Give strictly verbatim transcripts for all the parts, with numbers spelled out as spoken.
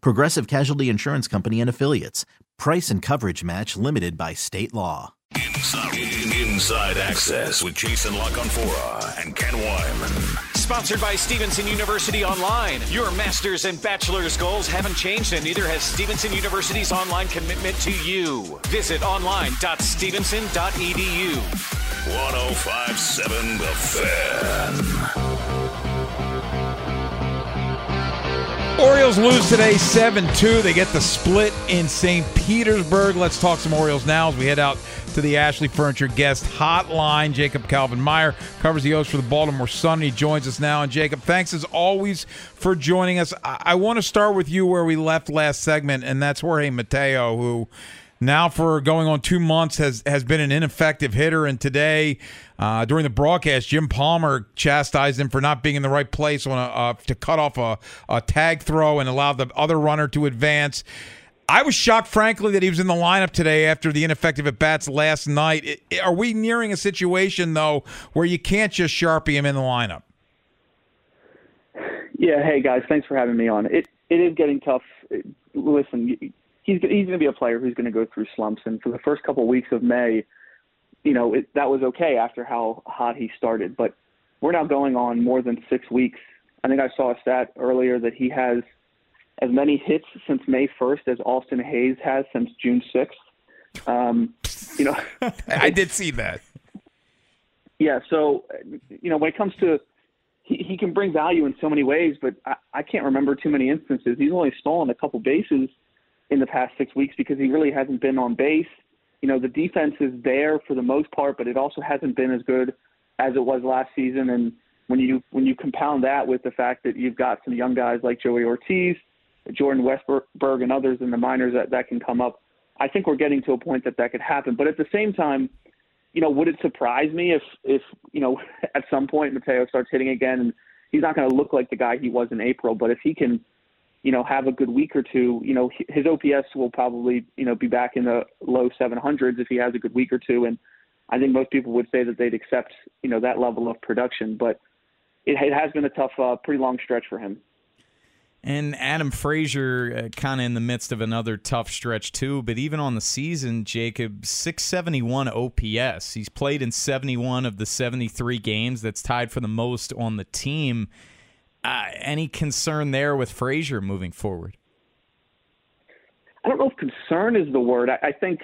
Progressive Casualty Insurance Company and Affiliates. Price and coverage match limited by state law. Inside, Inside Access with Jason LaConfora and Ken Wyman. Sponsored by Stevenson University Online. Your master's and bachelor's goals haven't changed, and neither has Stevenson University's online commitment to you. Visit online dot stevenson dot e d u. one oh five point seven The Fan. Orioles lose today seven two. They get the split in Saint Petersburg. Let's talk some Orioles now as we head out to the Ashley Furniture Guest Hotline. Jacob Calvin Meyer covers the O's for the Baltimore Sun. He joins us now. And Jacob, thanks as always for joining us. I, I want to start with you where we left last segment, and that's Jorge Mateo, who now for going on two months has, has been an ineffective hitter. And today, uh, during the broadcast, Jim Palmer chastised him for not being in the right place on a, uh, to cut off a, a tag throw and allow the other runner to advance. I was shocked, frankly, that he was in the lineup today after the ineffective at-bats last night. It, it, are we nearing a situation, though, where you can't just Sharpie him in the lineup? Yeah, hey, guys, thanks for having me on. It It is getting tough. Listen, he's, he's going to be a player who's going to go through slumps, and for the first couple of weeks of May, you know, it, that was okay after how hot he started, but we're now going on more than six weeks. I think I saw a stat earlier that he has – as many hits since May first as Austin Hayes has since June sixth. Um, you know, I did see that. Yeah, so, you know, when it comes to he, – he can bring value in so many ways, but I, I can't remember too many instances. He's only stolen a couple bases in the past six weeks because he really hasn't been on base. You know, the defense is there for the most part, but it also hasn't been as good as it was last season. And when you when you compound that with the fact that you've got some young guys like Joey Ortiz, Jordan Westberg, and others in the minors that, that can come up, I think we're getting to a point that that could happen. But at the same time, you know, would it surprise me if, if you know, at some point Mateo starts hitting again? And he's not going to look like the guy he was in April, but if he can, you know, have a good week or two, you know, his O P S will probably, you know, be back in the low seven hundreds if he has a good week or two. And I think most people would say that they'd accept, you know, that level of production. But it, it has been a tough, uh, pretty long stretch for him. And Adam Frazier uh, kind of in the midst of another tough stretch, too. But even on the season, Jacob, six seventy-one O P S. He's played in seventy-one of the seventy-three games. That's tied for the most on the team. Uh, any concern there with Frazier moving forward? I don't know if concern is the word. I, I think,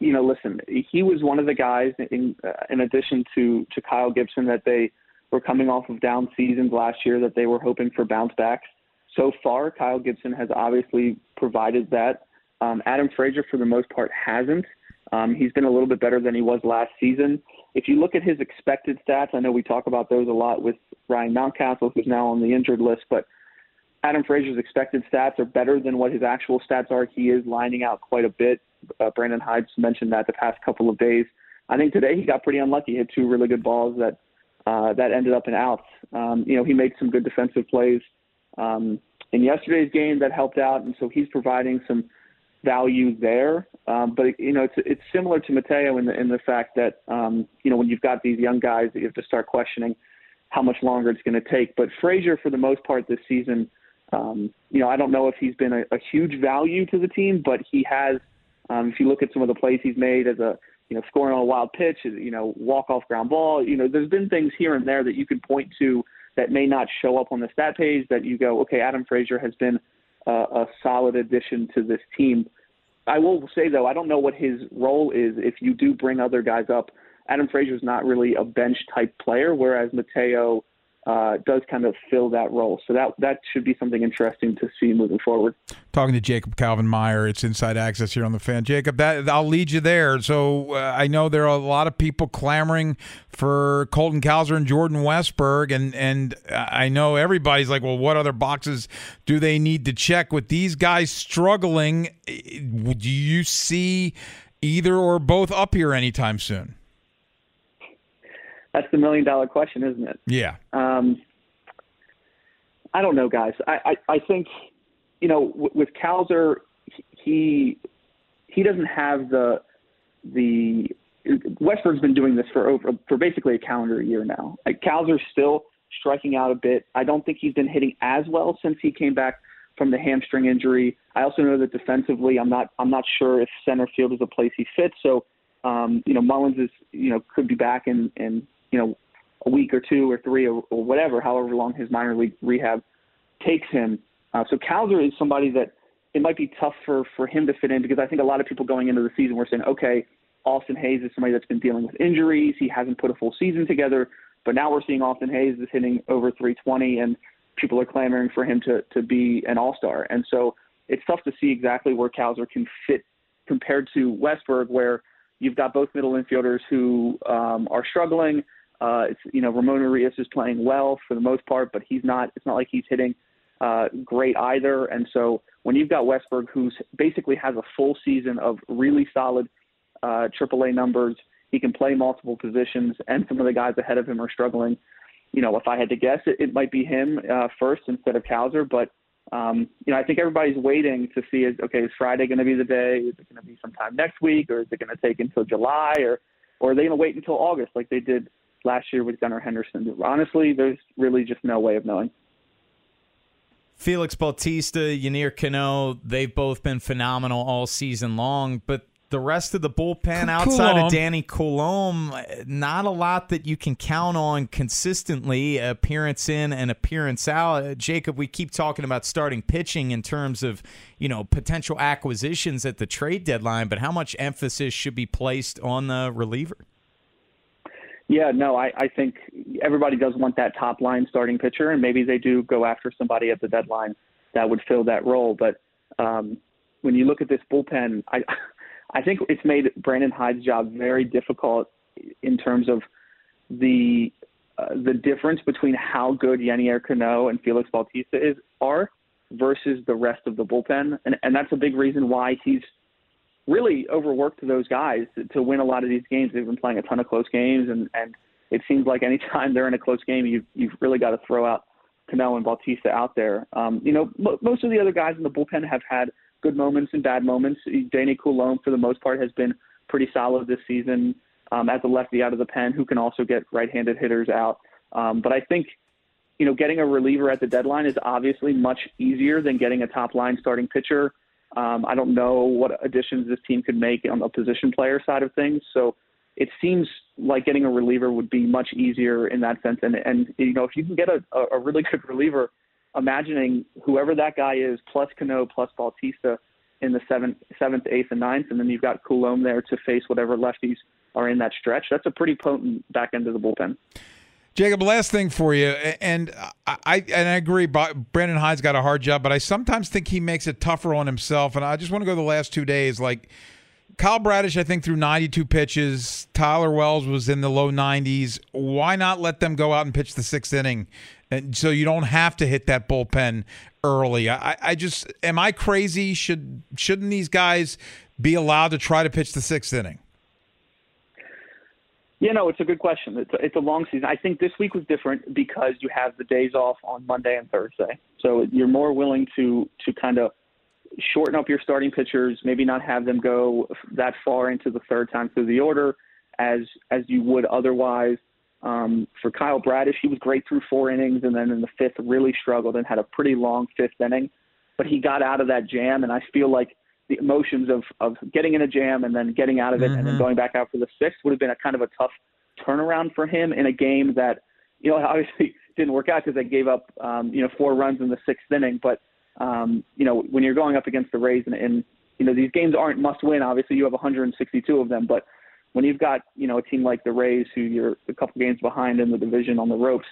you know, listen, he was one of the guys, in, uh, in addition to, to Kyle Gibson, that they were coming off of down seasons last year, that they were hoping for bounce backs. So far, Kyle Gibson has obviously provided that. Um, Adam Frazier, for the most part, hasn't. Um, he's been a little bit better than he was last season. If you look at his expected stats, I know we talk about those a lot with Ryan Mountcastle, who's now on the injured list, but Adam Frazier's expected stats are better than what his actual stats are. He is lining out quite a bit. Uh, Brandon Hyde mentioned that the past couple of days. I think today he got pretty unlucky. He had two really good balls that uh, that ended up in outs. Um, you know, he made some good defensive plays Um, in yesterday's game that helped out, and so he's providing some value there. Um, but you know, it's it's similar to Mateo in the in the fact that um, you know, when you've got these young guys, that you have to start questioning how much longer it's going to take. But Frazier, for the most part this season, um, you know, I don't know if he's been a, a huge value to the team, but he has. Um, if you look at some of the plays he's made as a you know scoring on a wild pitch, you know walk off ground ball, you know, there's been things here and there that you could point to that may not show up on the stat page that you go, okay, Adam Frazier has been uh, a solid addition to this team. I will say, though, I don't know what his role is if you do bring other guys up. Adam Frazier is not really a bench-type player, whereas Mateo uh, does kind of fill that role. So that that should be something interesting to see moving forward. Talking to Jacob Calvin Meyer, it's Inside Access here on The Fan. Jacob, that I'll lead you there. So uh, I know there are a lot of people clamoring for Colton Cowser and Jordan Westberg, and, and I know everybody's like, well, what other boxes do they need to check? With these guys struggling, do you see either or both up here anytime soon? That's the million-dollar question, isn't it? Yeah. Um, I don't know, guys. I, I, I think, you know, w- with Cowser, he he doesn't have the the Westberg's been doing this for over for basically a calendar year now. Like, Cowser's still striking out a bit. I don't think he's been hitting as well since he came back from the hamstring injury. I also know that defensively, I'm not I'm not sure if center field is a place he fits. So, um, you know, Mullins is you know could be back in in. you know, a week or two or three or, or whatever, however long his minor league rehab takes him. Uh, so Cowser is somebody that it might be tough for, for him to fit in, because I think a lot of people going into the season were saying, okay, Austin Hayes is somebody that's been dealing with injuries. He hasn't put a full season together, but now we're seeing Austin Hayes is hitting over three twenty and people are clamoring for him to, to be an all-star. And so it's tough to see exactly where Cowser can fit compared to Westberg, where you've got both middle infielders who um, are struggling. Uh, it's, you know, Ramon Urias is playing well for the most part, but he's not, it's not like he's hitting uh, great either. And so when you've got Westberg, who's basically has a full season of really solid uh, triple A numbers, he can play multiple positions, and some of the guys ahead of him are struggling. You know, if I had to guess, it, it might be him uh, first instead of Cowser. But, um, you know, I think everybody's waiting to see, is, okay, is Friday going to be the day? Is it going to be sometime next week? Or is it going to take until July? Or, or are they going to wait until August like they did last year with Gunnar Henderson? Honestly, there's really just no way of knowing. Felix Bautista, Yennier Cano, they've both been phenomenal all season long, but the rest of the bullpen outside Coulombe. of Danny Coulombe, not a lot that you can count on consistently, appearance in and appearance out. Jacob, we keep talking about starting pitching in terms of, you know, potential acquisitions at the trade deadline, but how much emphasis should be placed on the reliever? Yeah, no, I, I think everybody does want that top-line starting pitcher, and maybe they do go after somebody at the deadline that would fill that role. But um, when you look at this bullpen, I I think it's made Brandon Hyde's job very difficult in terms of the uh, the difference between how good Yennier Cano and Felix Bautista is are versus the rest of the bullpen. And, and that's a big reason why he's really overworked those guys to, to win a lot of these games. They've been playing a ton of close games, and, and it seems like any time they're in a close game, you've, you've really got to throw out Cano and Bautista out there. Um, you know, m- most of the other guys in the bullpen have had good moments and bad moments. Danny Coulombe, for the most part, has been pretty solid this season um, as a lefty out of the pen who can also get right-handed hitters out. Um, but I think, you know, getting a reliever at the deadline is obviously much easier than getting a top-line starting pitcher. Um, I don't know what additions this team could make on the position player side of things. So it seems like getting a reliever would be much easier in that sense. And, and you know, if you can get a, a really good reliever, imagining whoever that guy is, plus Cano, plus Bautista in the seventh, seventh, eighth, and ninth, and then you've got Coulombe there to face whatever lefties are in that stretch, that's a pretty potent back end of the bullpen. Jacob, last thing for you, and I and I agree, Brandon Hyde's got a hard job, but I sometimes think he makes it tougher on himself, and I just want to go to the last two days. Like, Kyle Bradish, I think, threw ninety-two pitches. Tyler Wells was in the low nineties. Why not let them go out and pitch the sixth inning, and so you don't have to hit that bullpen early? I, I just – am I crazy? Should, shouldn't these guys be allowed to try to pitch the sixth inning? Yeah, no, it's a good question. It's a, it's a long season. I think this week was different because you have the days off on Monday and Thursday. So you're more willing to, to kind of shorten up your starting pitchers, maybe not have them go that far into the third time through the order as as you would otherwise. Um, for Kyle Bradish, he was great through four innings, and then in the fifth really struggled and had a pretty long fifth inning. But he got out of that jam, and I feel like the emotions of, of getting in a jam and then getting out of it mm-hmm. and then going back out for the sixth would have been a kind of a tough turnaround for him in a game that, you know, obviously didn't work out because they gave up, um, you know, four runs in the sixth inning. But, um, you know, when you're going up against the Rays and, and you know, these games aren't must win. Obviously you have one hundred sixty-two of them, but when you've got, you know, a team like the Rays who you're a couple games behind in the division on the ropes,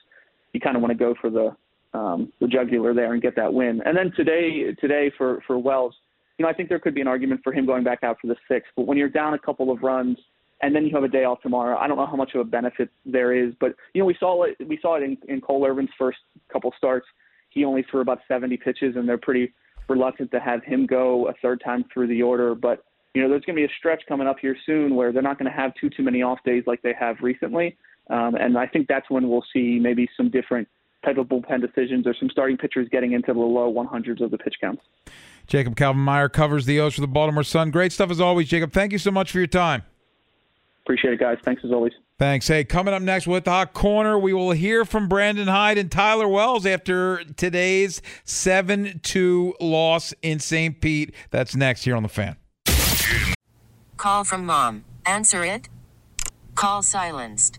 you kind of want to go for the, um, the jugular there and get that win. And then today, today for, for Wells, you know, I think there could be an argument for him going back out for the sixth, but when you're down a couple of runs and then you have a day off tomorrow, I don't know how much of a benefit there is, but you know, we saw it, we saw it in, in Cole Irvin's first couple starts. He only threw about seventy pitches and they're pretty reluctant to have him go a third time through the order. But, you know, there's going to be a stretch coming up here soon where they're not going to have too, too many off days like they have recently. Um, and I think that's when we'll see maybe some different type of bullpen decisions or some starting pitchers getting into the low one hundreds of the pitch counts. Jacob Calvin Meyer covers the O's for the Baltimore Sun. Great stuff as always, Jacob. Thank you so much for your time. Appreciate it, guys. Thanks as always. Thanks. Hey, coming up next with the Hot Corner, we will hear from Brandon Hyde and Tyler Wells after today's seven two loss in Saint Pete. That's next here on The Fan. Call from mom. Answer it. Call silenced.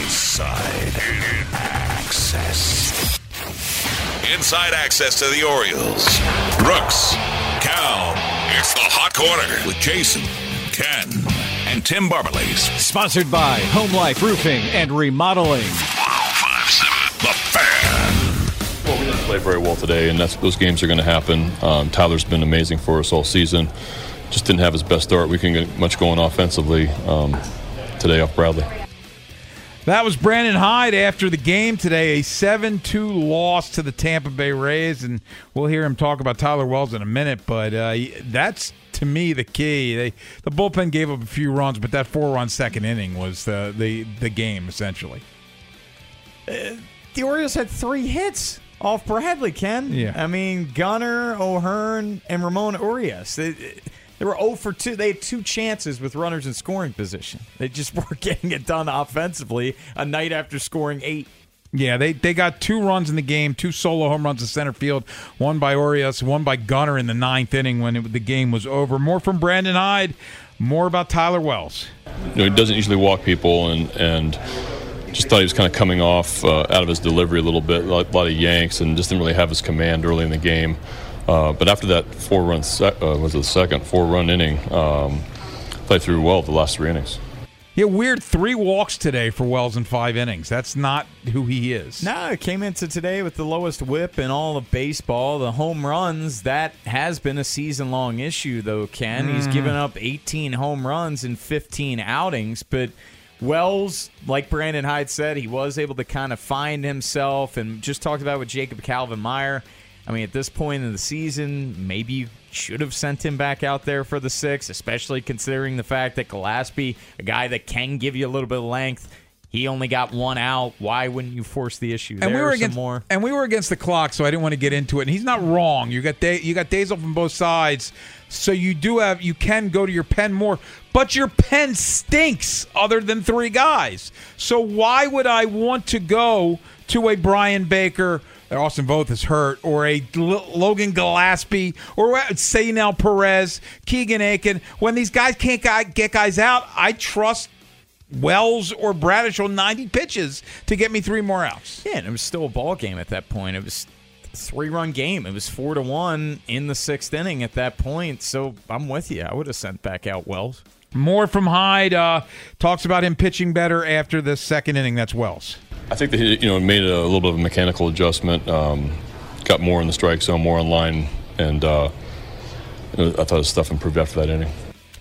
Inside Access. Inside access to the Orioles. Brooks, Cal, it's the Hot Corner with Jason, Ken, and Tim Barberlace. Sponsored by Home Life Roofing and Remodeling. one oh five point seven The Fan. Well, we didn't play very well today, and that's, those games are going to happen. Um, Tyler's been amazing for us all season. Just didn't have his best start. We couldn't get much going offensively um, today off Bradley. That was Brandon Hyde after the game today, a seven two loss to the Tampa Bay Rays, and we'll hear him talk about Tyler Wells in a minute, but uh, that's, to me, the key. They, the bullpen gave up a few runs, but that four-run second inning was uh, the, the game, essentially. Uh, the Orioles had three hits off Bradley, Ken. Yeah. I mean, Gunnar, O'Hearn, and Ramon Urias. They, They were oh for two. They had two chances with runners in scoring position. They just weren't getting it done offensively a night after scoring eight. Yeah, they, they got two runs in the game, two solo home runs to center field, one by Urias, one by Gunnar in the ninth inning when it, the game was over. More from Brandon Hyde, more about Tyler Wells. You know, he doesn't usually walk people, and, and just thought he was kind of coming off uh, out of his delivery a little bit, a lot of yanks, and just didn't really have his command early in the game. Uh, but after that four-run sec- uh, was the second four-run inning, um, played through well the last three innings. Yeah, weird three walks today for Wells in five innings. That's not who he is. No, it came into today with the lowest whip in all of baseball. The home runs, that has been a season-long issue, though, Ken. Mm. He's given up eighteen home runs in fifteen outings, but Wells, like Brandon Hyde said, he was able to kind of find himself, and just talked about with Jacob Calvin Meyer. I mean, at this point in the season, maybe you should have sent him back out there for the sixth, especially considering the fact that Gillaspie, a guy that can give you a little bit of length, he only got one out. Why wouldn't you force the issue and there we were some against, more? And we were against the clock, so I didn't want to get into it. And he's not wrong. You got day, you got days off on both sides, so you do have you can go to your pen more. But your pen stinks other than three guys. So why would I want to go to a Brian Baker, Austin Voth is hurt, or a L- Logan Gillaspie, or Seynel Perez, Keegan Aiken? When these guys can't guy- get guys out, I trust Wells or Bradish on ninety pitches to get me three more outs. Yeah, and it was still a ball game at that point. It was a three-run game. It was four to one in the sixth inning at that point. So I'm with you. I would have sent back out Wells. More from Hyde. Uh, talks about him pitching better after the second inning. That's Wells. I think that he, you know, made a little bit of a mechanical adjustment, um, got more in the strike zone, more on line, and uh, I thought his stuff improved after that inning.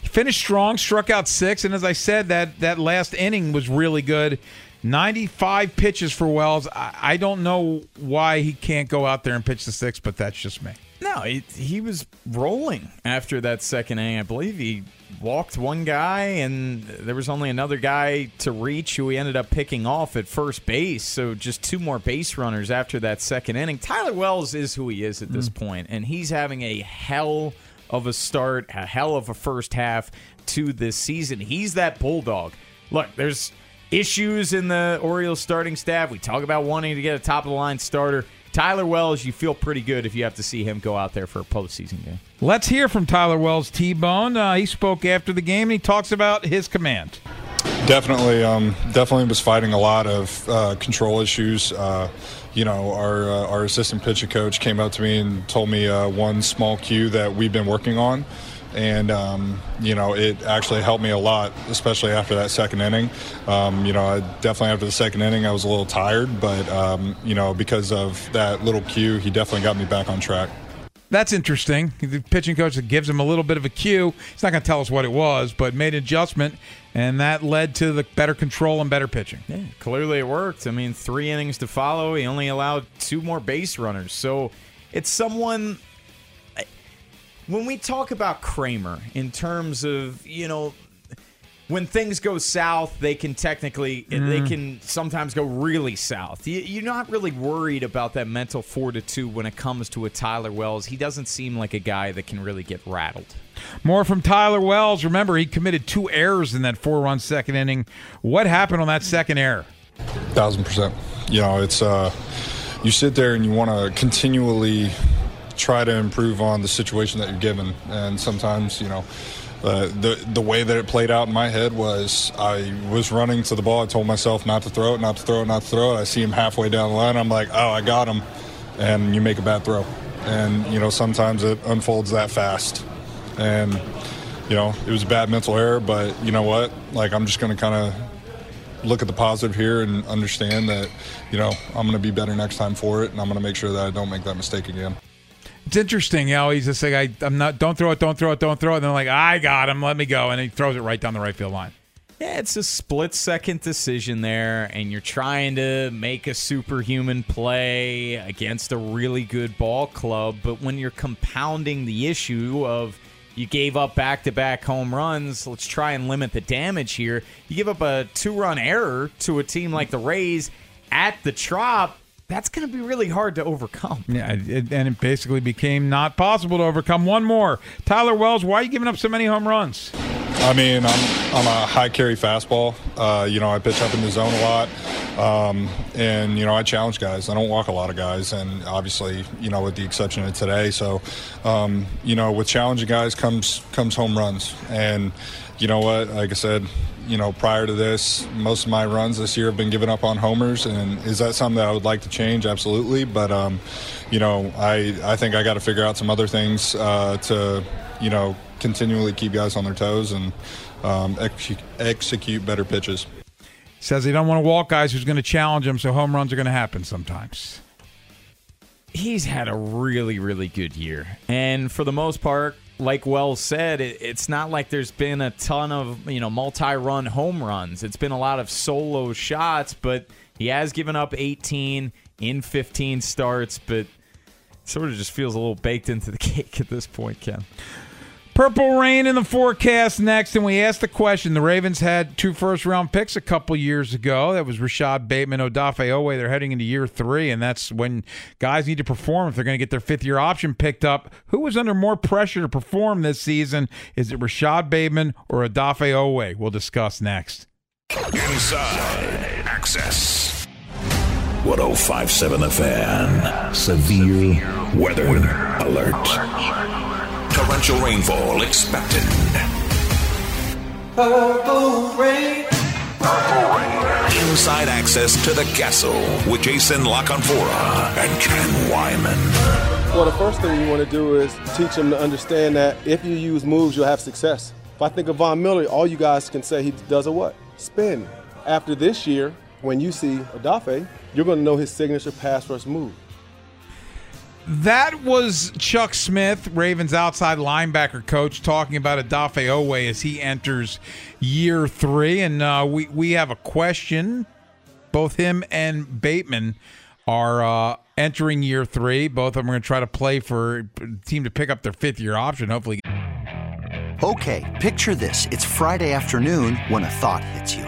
finished strong, struck out six, and as I said, that, that last inning was really good. ninety-five pitches for Wells. I, I don't know why he can't go out there and pitch the sixth, but that's just me. No, he, he was rolling after that second inning. I believe he walked one guy, and there was only another guy to reach who he ended up picking off at first base. So just two more base runners after that second inning. Tyler Wells is who he is at this mm-hmm. point, and he's having a hell of a start, a hell of a first half to this season. He's that bulldog. Look, there's issues in the Orioles starting staff. We talk about wanting to get a top-of-the-line starter. Tyler Wells, you feel pretty good if you have to see him go out there for a postseason game. Let's hear from Tyler Wells, T-Bone. Uh, he spoke after the game, and he talks about his command. Definitely, um, definitely was fighting a lot of uh, control issues. Uh, you know, our uh, our assistant pitcher coach came up to me and told me uh, one small cue that we've been working on. And, um, you know, it actually helped me a lot, especially after that second inning. Um, you know, I definitely after the second inning, I was a little tired. But, um, you know, because of that little cue, he definitely got me back on track. That's interesting. The pitching coach that gives him a little bit of a cue. He's not going to tell us what it was, but made an adjustment. And that led to the better control and better pitching. Yeah, clearly it worked. I mean, three innings to follow. He only allowed two more base runners. So it's someone... When we talk about Kramer in terms of, you know, when things go south, they can technically, mm. they can sometimes go really south. You're not really worried about that mental fortitude when it comes to a Tyler Wells. He doesn't seem like a guy that can really get rattled. More from Tyler Wells. Remember, he committed two errors in that four-run second inning. What happened on that second error? Thousand percent. You know, it's uh, you sit there and you want to continually try to improve on the situation that you're given, and sometimes, you know, uh, the the way that it played out in my head was I was running to the ball. I told myself not to throw it, not to throw it, not to throw it. I see him halfway down the line. I'm like, oh, I got him, and you make a bad throw, and you know sometimes it unfolds that fast, and you know it was a bad mental error, but you know what? Like I'm just gonna kind of look at the positive here and understand that you know I'm gonna be better next time for it, and I'm gonna make sure that I don't make that mistake again. It's interesting how he's just like, I, I'm not, don't throw it, don't throw it, don't throw it. And they're like, I got him, let me go. And he throws it right down the right field line. Yeah, it's a split-second decision there, and you're trying to make a superhuman play against a really good ball club. But when you're compounding the issue of you gave up back-to-back home runs, let's try and limit the damage here. You give up a two-run error to a team like the Rays at the Trop. That's going to be really hard to overcome. Yeah, it, and it basically became not possible to overcome. One more. Tyler Wells, why are you giving up so many home runs? I mean, I'm, I'm a high-carry fastball. Uh, you know, I pitch up in the zone a lot. Um, and, you know, I challenge guys. I don't walk a lot of guys. And obviously, you know, with the exception of today. So, um, you know, with challenging guys comes comes home runs. And you know what? Like I said, you know, prior to this, most of my runs this year have been given up on homers, and is that something that I would like to change? Absolutely, but um, you know, I I think I got to figure out some other things uh, to, you know, continually keep guys on their toes and um, ex- execute better pitches. Says they don't want to walk guys who's going to challenge them, so home runs are going to happen sometimes. He's had a really, really good year, and for the most part, like Wells said, it, it's not like there's been a ton of, you know, multi-run home runs. It's been a lot of solo shots, but he has given up eighteen in fifteen starts, but sort of just feels a little baked into the cake at this point, Ken. Purple rain in the forecast next, and we asked the question. The Ravens had two first-round picks a couple years ago. That was Rashad Bateman, Odafe Oweh. They're heading into year three, and that's when guys need to perform if they're going to get their fifth-year option picked up. Who was under more pressure to perform this season? Is it Rashad Bateman or Odafe Oweh? We'll discuss next. Inside Access. one oh five point seven The Fan. Severe weather alert. Torrential rainfall expected. Purple rain. Purple rain. Inside access to the castle with Jason LaConfora and Ken Wyman. Well, the first thing you want to do is teach him to understand that if you use moves, you'll have success. If I think of Von Miller, all you guys can say he does a what? Spin. After this year, when you see Odafe, you're going to know his signature pass rush move. That was Chuck Smith, Ravens outside linebacker coach, talking about Odafe Oweh as he enters year three. And uh, we, we have a question. Both him and Bateman are uh, entering year three. Both of them are going to try to play for a team to pick up their fifth-year option, hopefully. Okay, picture this. It's Friday afternoon when a thought hits you.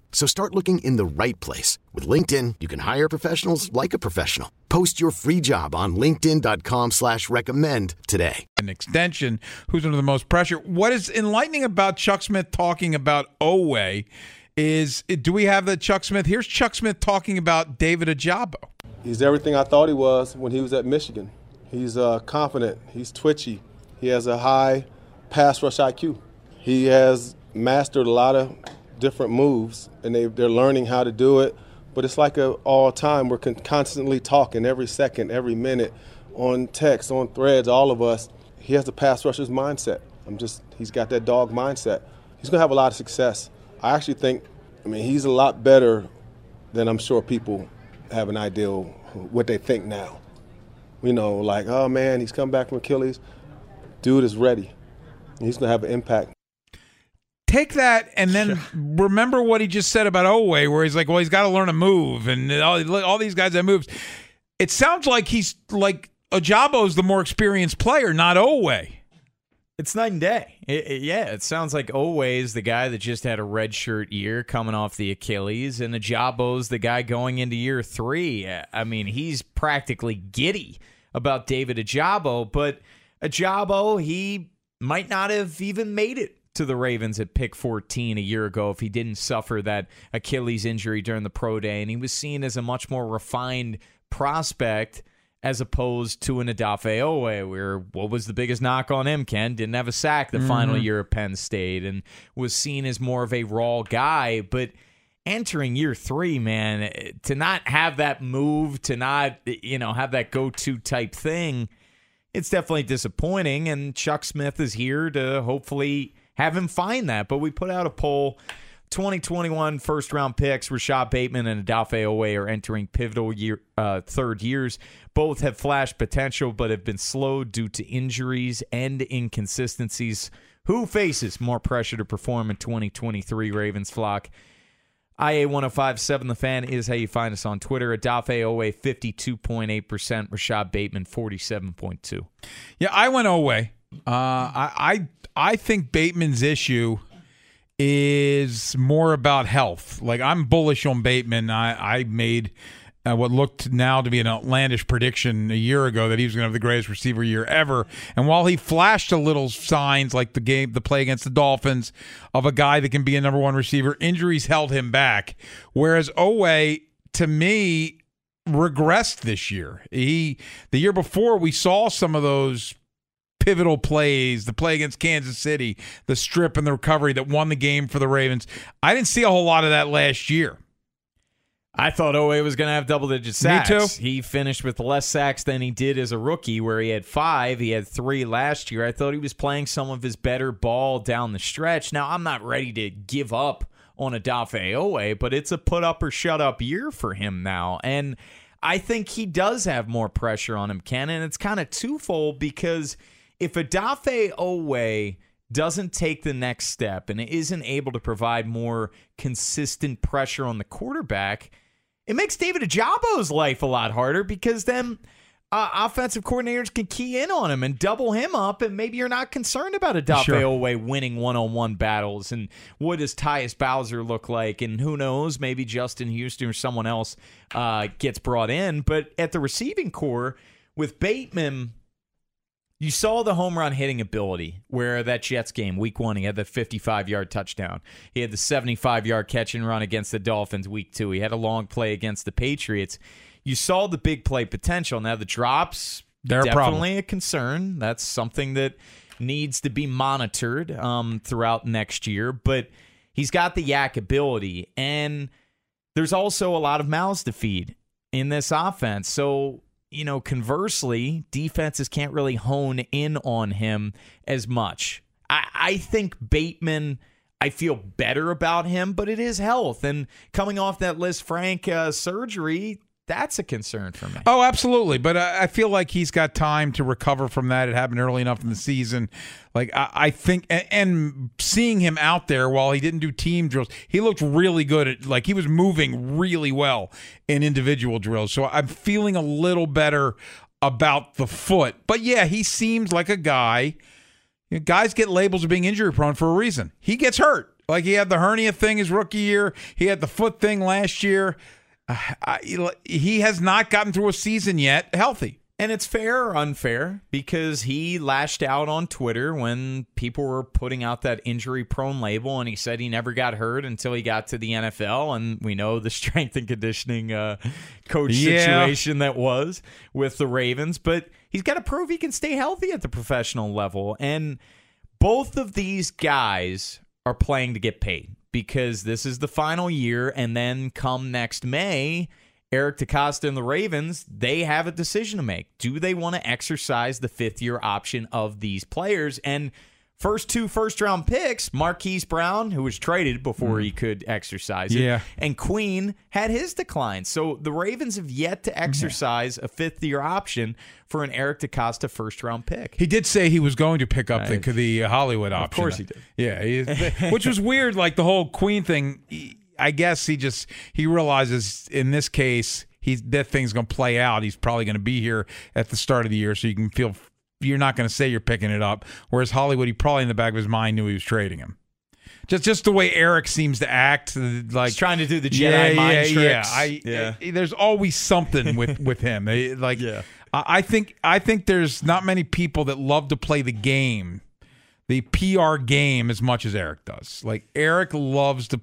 So start looking in the right place. With LinkedIn, you can hire professionals like a professional. Post your free job on linkedin dot com slash recommend today. An extension, who's under the most pressure. What is enlightening about Chuck Smith talking about Oweh is, do we have the Chuck Smith? Here's Chuck Smith talking about David Ojabo. He's everything I thought he was when he was at Michigan. He's uh, confident. He's twitchy. He has a high pass rush I Q. He has mastered a lot of different moves, and they, they're learning how to do it. But it's like a, all time, we're con- constantly talking every second, every minute, on text, on threads, all of us. He has the pass rusher's mindset. I'm just, he's got that dog mindset. He's going to have a lot of success. I actually think, I mean, he's a lot better than I'm sure people have an idea of what they think now. You know, like, oh man, he's come back from Achilles. Dude is ready. He's going to have an impact. Take that and then yeah. remember what he just said about Oweh, where he's like, well, he's got to learn a move, and all, all these guys have moves. It sounds like he's like Ojabo's the more experienced player, not Oweh. It's night and day. It, it, yeah, it sounds like Oweh is the guy that just had a redshirt year coming off the Achilles, and Ojabo's the guy going into year three. I mean, he's practically giddy about David Ojabo, but Ojabo, he might not have even made it to the Ravens at pick fourteen a year ago if he didn't suffer that Achilles injury during the pro day, and he was seen as a much more refined prospect as opposed to an Odafe Oweh, where what was the biggest knock on him, Ken? Didn't have a sack the mm-hmm. final year at Penn State and was seen as more of a raw guy. But entering year three, man, to not have that move, to not, you know, have that go-to type thing, it's definitely disappointing, and Chuck Smith is here to hopefully have him find that. But we put out a poll, twenty twenty-one first-round picks, Rashad Bateman and Odafe Oweh are entering pivotal year, uh, third years. Both have flashed potential but have been slowed due to injuries and inconsistencies. Who faces more pressure to perform in twenty twenty-three, Ravens flock? I A one oh five seven, the fan, is how you find us on Twitter. Odafe Oweh, fifty-two point eight percent. Rashad Bateman, forty-seven point two percent. Yeah, I went Oweh. Uh, I, I I think Bateman's issue is more about health. Like, I'm bullish on Bateman. I, I made uh, what looked now to be an outlandish prediction a year ago that he was going to have the greatest receiver year ever. And while he flashed a little signs, like the game, the play against the Dolphins, of a guy that can be a number one receiver, injuries held him back. Whereas Oweh, to me, regressed this year. He the year before, we saw some of those pivotal plays, the play against Kansas City, the strip and the recovery that won the game for the Ravens. I didn't see a whole lot of that last year. I thought Oweh was going to have double-digit sacks. Me too. He finished with less sacks than he did as a rookie, where he had five. He had three last year. I thought he was playing some of his better ball down the stretch. Now, I'm not ready to give up on Odafe Oweh, but it's a put-up-or-shut-up year for him now. And I think he does have more pressure on him, Ken, and it's kind of twofold because if Odafe Oweh doesn't take the next step and isn't able to provide more consistent pressure on the quarterback, it makes David Ojabo's life a lot harder because then uh, offensive coordinators can key in on him and double him up, and maybe you're not concerned about Odafe sure. Oweh winning one-on-one battles. And what does Tyus Bowser look like? And who knows, maybe Justin Houston or someone else uh, gets brought in. But at the receiving core, with Bateman, you saw the home run hitting ability where that Jets game, week one, he had the fifty-five-yard touchdown. He had the seventy-five-yard catch and run against the Dolphins week two. He had a long play against the Patriots. You saw the big play potential. Now, the drops, They're definitely a, a concern. That's something that needs to be monitored um, throughout next year. But he's got the yak ability, and there's also a lot of mouths to feed in this offense. So, you know, conversely, defenses can't really hone in on him as much. I, I think Bateman, I feel better about him, but it is health. And coming off that Liz Frank uh, surgery, that's a concern for me. Oh, absolutely. But I, I feel like he's got time to recover from that. It happened early enough in the season. Like, I, I think, and, and seeing him out there while he didn't do team drills, he looked really good at, like, he was moving really well in individual drills. So I'm feeling a little better about the foot. But yeah, he seems like a guy. You know, guys get labels of being injury prone for a reason. He gets hurt. Like, he had the hernia thing his rookie year, he had the foot thing last year. I, he has not gotten through a season yet healthy. And it's fair or unfair because he lashed out on Twitter when people were putting out that injury-prone label, and he said he never got hurt until he got to the N F L, and we know the strength and conditioning uh, coach yeah. situation that was with the Ravens. But he's got to prove he can stay healthy at the professional level. And both of these guys are playing to get paid, because this is the final year, and then come next May, Eric DaCosta and the Ravens, they have a decision to make. Do they want to exercise the fifth-year option of these players? And first two first-round picks, Marquise Brown, who was traded before mm. he could exercise it, yeah. and Queen had his decline. So the Ravens have yet to exercise yeah. a fifth-year option for an Eric DaCosta first-round pick. He did say he was going to pick up right. the, the Hollywood option. Of course he did. Yeah, he, which was weird, like the whole Queen thing. I guess he just he realizes in this case he's, that thing's going to play out. He's probably going to be here at the start of the year, so you can feel – you're not going to say you're picking it up. Whereas Hollywood, he probably in the back of his mind knew he was trading him. Just just the way Eric seems to act. Like, he's trying to do the Jedi yeah, mind yeah, tricks. Yeah, I, yeah. I, there's always something with, with him. Like, yeah. I, I think I think there's not many people that love to play the game, the P R game, as much as Eric does. Like, Eric loves to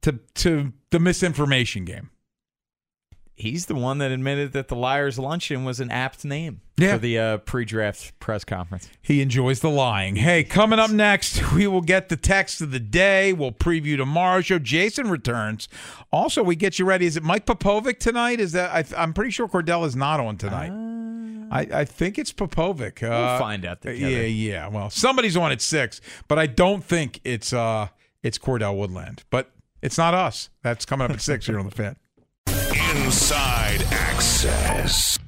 to to the misinformation game. He's the one that admitted that the Liars Luncheon was an apt name yeah. for the uh, pre-draft press conference. He enjoys the lying. Hey, coming up next, we will get the text of the day. We'll preview tomorrow's show. Jason returns. Also, we get you ready. Is it Mike Popovic tonight? Is that I, I'm pretty sure Cordell is not on tonight. Uh, I, I think it's Popovic. Uh, we'll find out together. Yeah, yeah. Well, somebody's on at six, but I don't think it's uh, it's Cordell Woodland. But it's not us. That's coming up at six here on the Fan. Inside Access.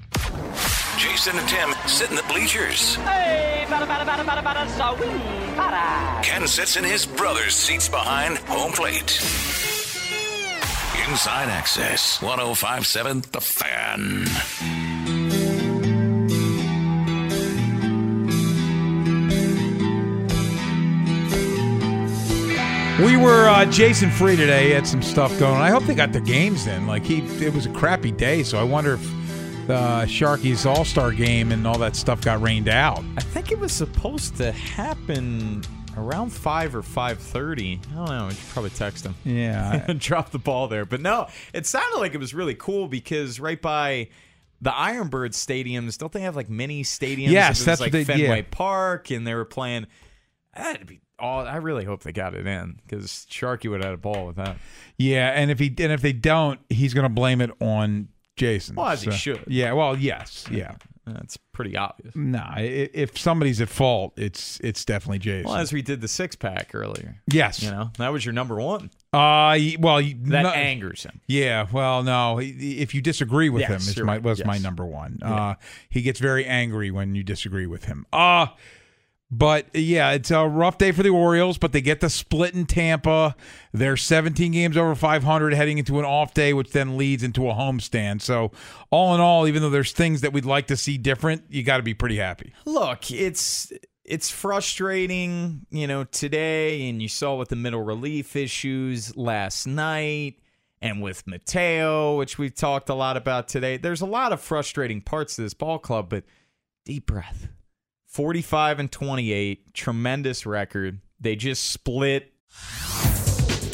Jason and Tim sit in the bleachers. Hey, bada, bada, bada, bada, bada, so we, bada. Ken sits in his brother's seats behind home plate. Inside Access, one oh five point seven The Fan. We were uh, Jason Free today. He had some stuff going on. I hope they got their games in. Like he, it was a crappy day, so I wonder if the Sharkies All-Star game and all that stuff got rained out. I think it was supposed to happen around five or five thirty. I don't know. We should probably text him. Yeah. I... Drop the ball there. But no, it sounded like it was really cool because right by the Ironbird stadiums, don't they have like mini stadiums? Yes, that's like they, Fenway yeah. Park, and they were playing. That'd be. Oh, I really hope they got it in because Sharky would have had a ball with that. Yeah, and if he and if they don't, he's going to blame it on Jason. Well, as so. he should. Yeah. Well, yes. Yeah. That's pretty obvious. Nah, if somebody's at fault, it's it's definitely Jason. Well, as we did the six pack earlier. Yes. You know, that was your number one. Uh, well, that no, angers him. Yeah. Well, no. If you disagree with yes, him, it right. was yes. my number one. Yeah. Uh, he gets very angry when you disagree with him. Uh But, yeah, it's a rough day for the Orioles, but they get the split in Tampa. They're seventeen games over five hundred heading into an off day, which then leads into a homestand. So, all in all, even though there's things that we'd like to see different, you got to be pretty happy. Look, it's it's frustrating, you know, today, and you saw with the middle relief issues last night and with Mateo, which we've talked a lot about today. There's a lot of frustrating parts to this ball club, but deep breath. forty-five and twenty-eight, tremendous record. They just split.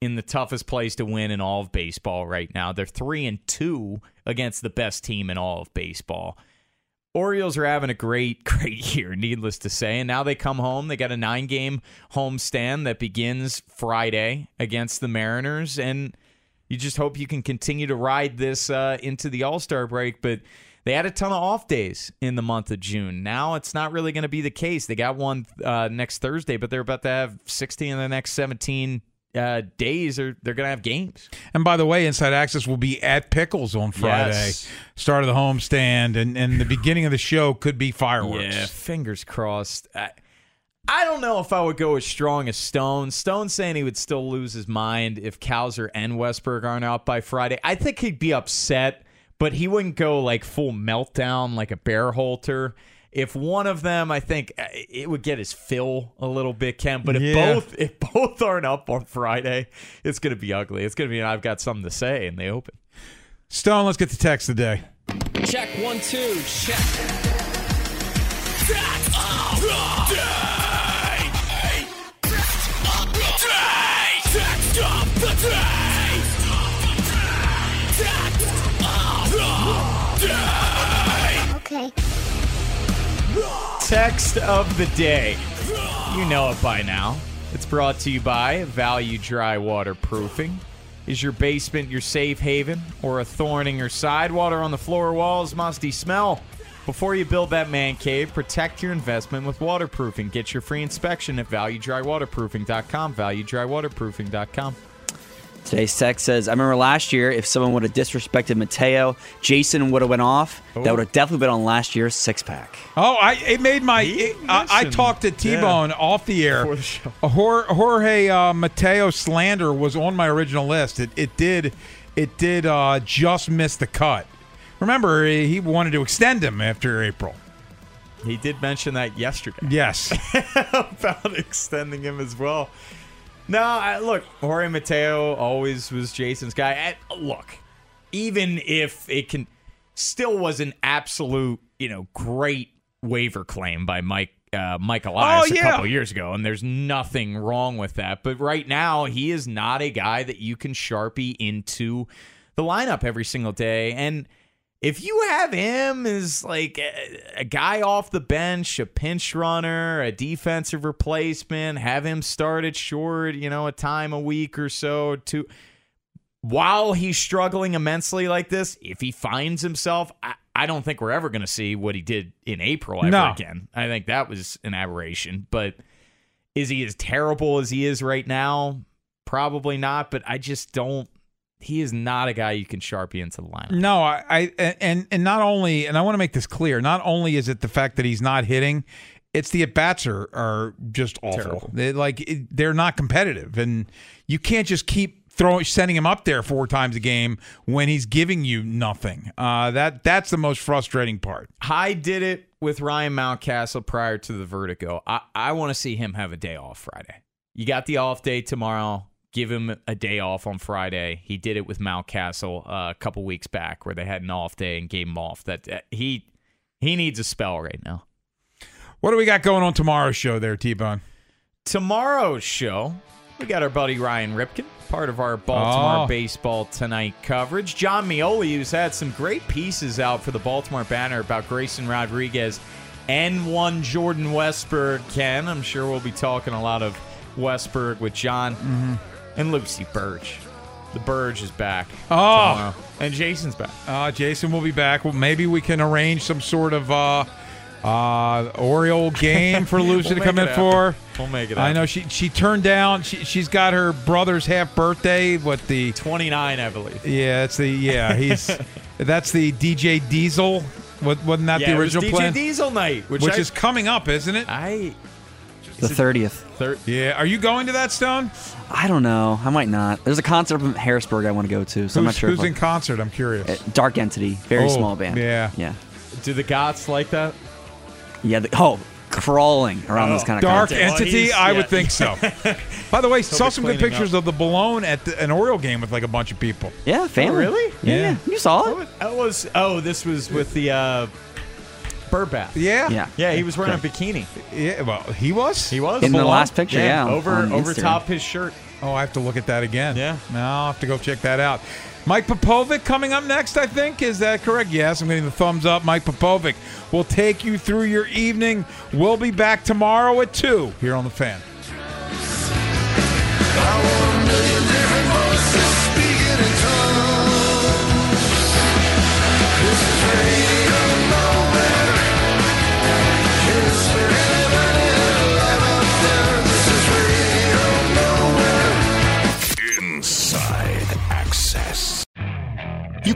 In the toughest place to win in all of baseball right now. They're three and two against the best team in all of baseball. Orioles are having a great, great year, needless to say. And now they come home. They got a nine-game homestand that begins Friday against the Mariners. And you just hope you can continue to ride this uh, into the All-Star break. But they had a ton of off days in the month of June. Now it's not really going to be the case. They got one uh, next Thursday, but they're about to have sixteen in the next seventeen Uh, days or they're going to have games. And by the way, Inside Access will be at Pickles on Friday. Yes. Start of the homestand, and, and the beginning of the show could be fireworks. Yeah, fingers crossed. I, I don't know if I would go as strong as Stone. Stone's saying he would still lose his mind if Cowser and Westberg aren't out by Friday. I think he'd be upset, but he wouldn't go like full meltdown like a bear halter. If one of them, I think it would get his fill a little bit, Ken. But if yeah. both if both aren't up on Friday, it's going to be ugly. It's going to be, I've got something to say, and they open. Stone, let's get to text today. Check one, two, check. Text of the day. Text of the day. Text of the day. Okay. Text of the day. You know it by now. It's brought to you by Value Dry Waterproofing. Is your basement your safe haven or a thorn in your side? Water on the floor, walls, musty smell. Before you build that man cave, protect your investment with waterproofing. Get your free inspection at value dry waterproofing dot com. value dry waterproofing dot com. Today's text says, I remember last year, if someone would have disrespected Mateo, Jason would have went off. Ooh. That would have definitely been on last year's six-pack. Oh, I it made my... It, I, I talked to T-Bone yeah. off the air. Before the show. Jorge uh, Mateo slander was on my original list. It, it did, it did uh, just miss the cut. Remember, he wanted to extend him after April. He did mention that yesterday. Yes. About extending him as well. No, I, look, Jorge Mateo always was Jason's guy. I, look, even if it can, still was an absolute, you know, great waiver claim by Mike uh, Mike Elias oh, yeah. a couple years ago, and there's nothing wrong with that. But right now, he is not a guy that you can Sharpie into the lineup every single day. And if you have him as like a, a guy off the bench, a pinch runner, a defensive replacement, have him start at short, you know, a time a week or so, to while he's struggling immensely like this, if he finds himself, I, I don't think we're ever going to see what he did in April ever no. again. I think that was an aberration. But is he as terrible as he is right now? Probably not, but I just don't. He is not a guy you can Sharpie into the lineup. No, I, I and and not only, and I want to make this clear, not only is it the fact that he's not hitting, it's the at-bats are, are just awful. They, like, it, they're not competitive, and you can't just keep throwing, sending him up there four times a game when he's giving you nothing. Uh, that that's the most frustrating part. Hyde did it with Ryan Mountcastle prior to the vertigo. I, I want to see him have a day off Friday. You got the off day tomorrow. Give him a day off on Friday. He did it with Mountcastle uh, a couple weeks back where they had an off day and gave him off. That uh, he he needs a spell right now. What do we got going on tomorrow's show there, T-Bone? Tomorrow's show, we got our buddy Ryan Ripken, part of our Baltimore oh. Baseball Tonight coverage. John Mioli, who's had some great pieces out for the Baltimore Banner about Grayson Rodriguez and one Jordan Westberg. Ken, I'm sure we'll be talking a lot of Westberg with John mm-hmm. and Lucy Burge. The Burge is back. Oh, tomorrow. And Jason's back. Uh, Jason will be back. Well, maybe we can arrange some sort of uh, uh, Oriole game for Lucy we'll to come in happen. for. We'll make it. I happen. know she she turned down. She she's got her brother's half birthday. What the twenty-nine, I believe. Yeah, it's the yeah. He's that's the D J Diesel. Wasn't that yeah, the original it was D J plan? D J Diesel night, which, which I, is coming up, isn't it? I. The thirtieth. Yeah. Are you going to that, Stone? I don't know. I might not. There's a concert up in Harrisburg I want to go to, so who's, I'm not sure. Who's in like, concert? I'm curious. Uh, Dark Entity. Very oh, small band. Yeah. Yeah. Do the goths like that? Yeah. The, oh, crawling around oh, this kind of Dark concert. Entity? Well, I yeah. would think so. By the way, He'll saw some good pictures up. of the Bologna at the, an Oriole game with like a bunch of people. Yeah, family. Oh, really? Yeah. yeah. You saw it? That was, oh, this was with the... Uh, Burbath. Yeah. yeah. Yeah, he was wearing Correct. a bikini. Yeah, well, he was? He was. In Belong. the last picture, yeah. yeah over over Instagram. top his shirt. Oh, I have to look at that again. Yeah. Now I'll have to go check that out. Mike Popovic coming up next, I think. Is that correct? Yes, I'm getting the thumbs up. Mike Popovic will take you through your evening. We'll be back tomorrow at two here on The Fan. You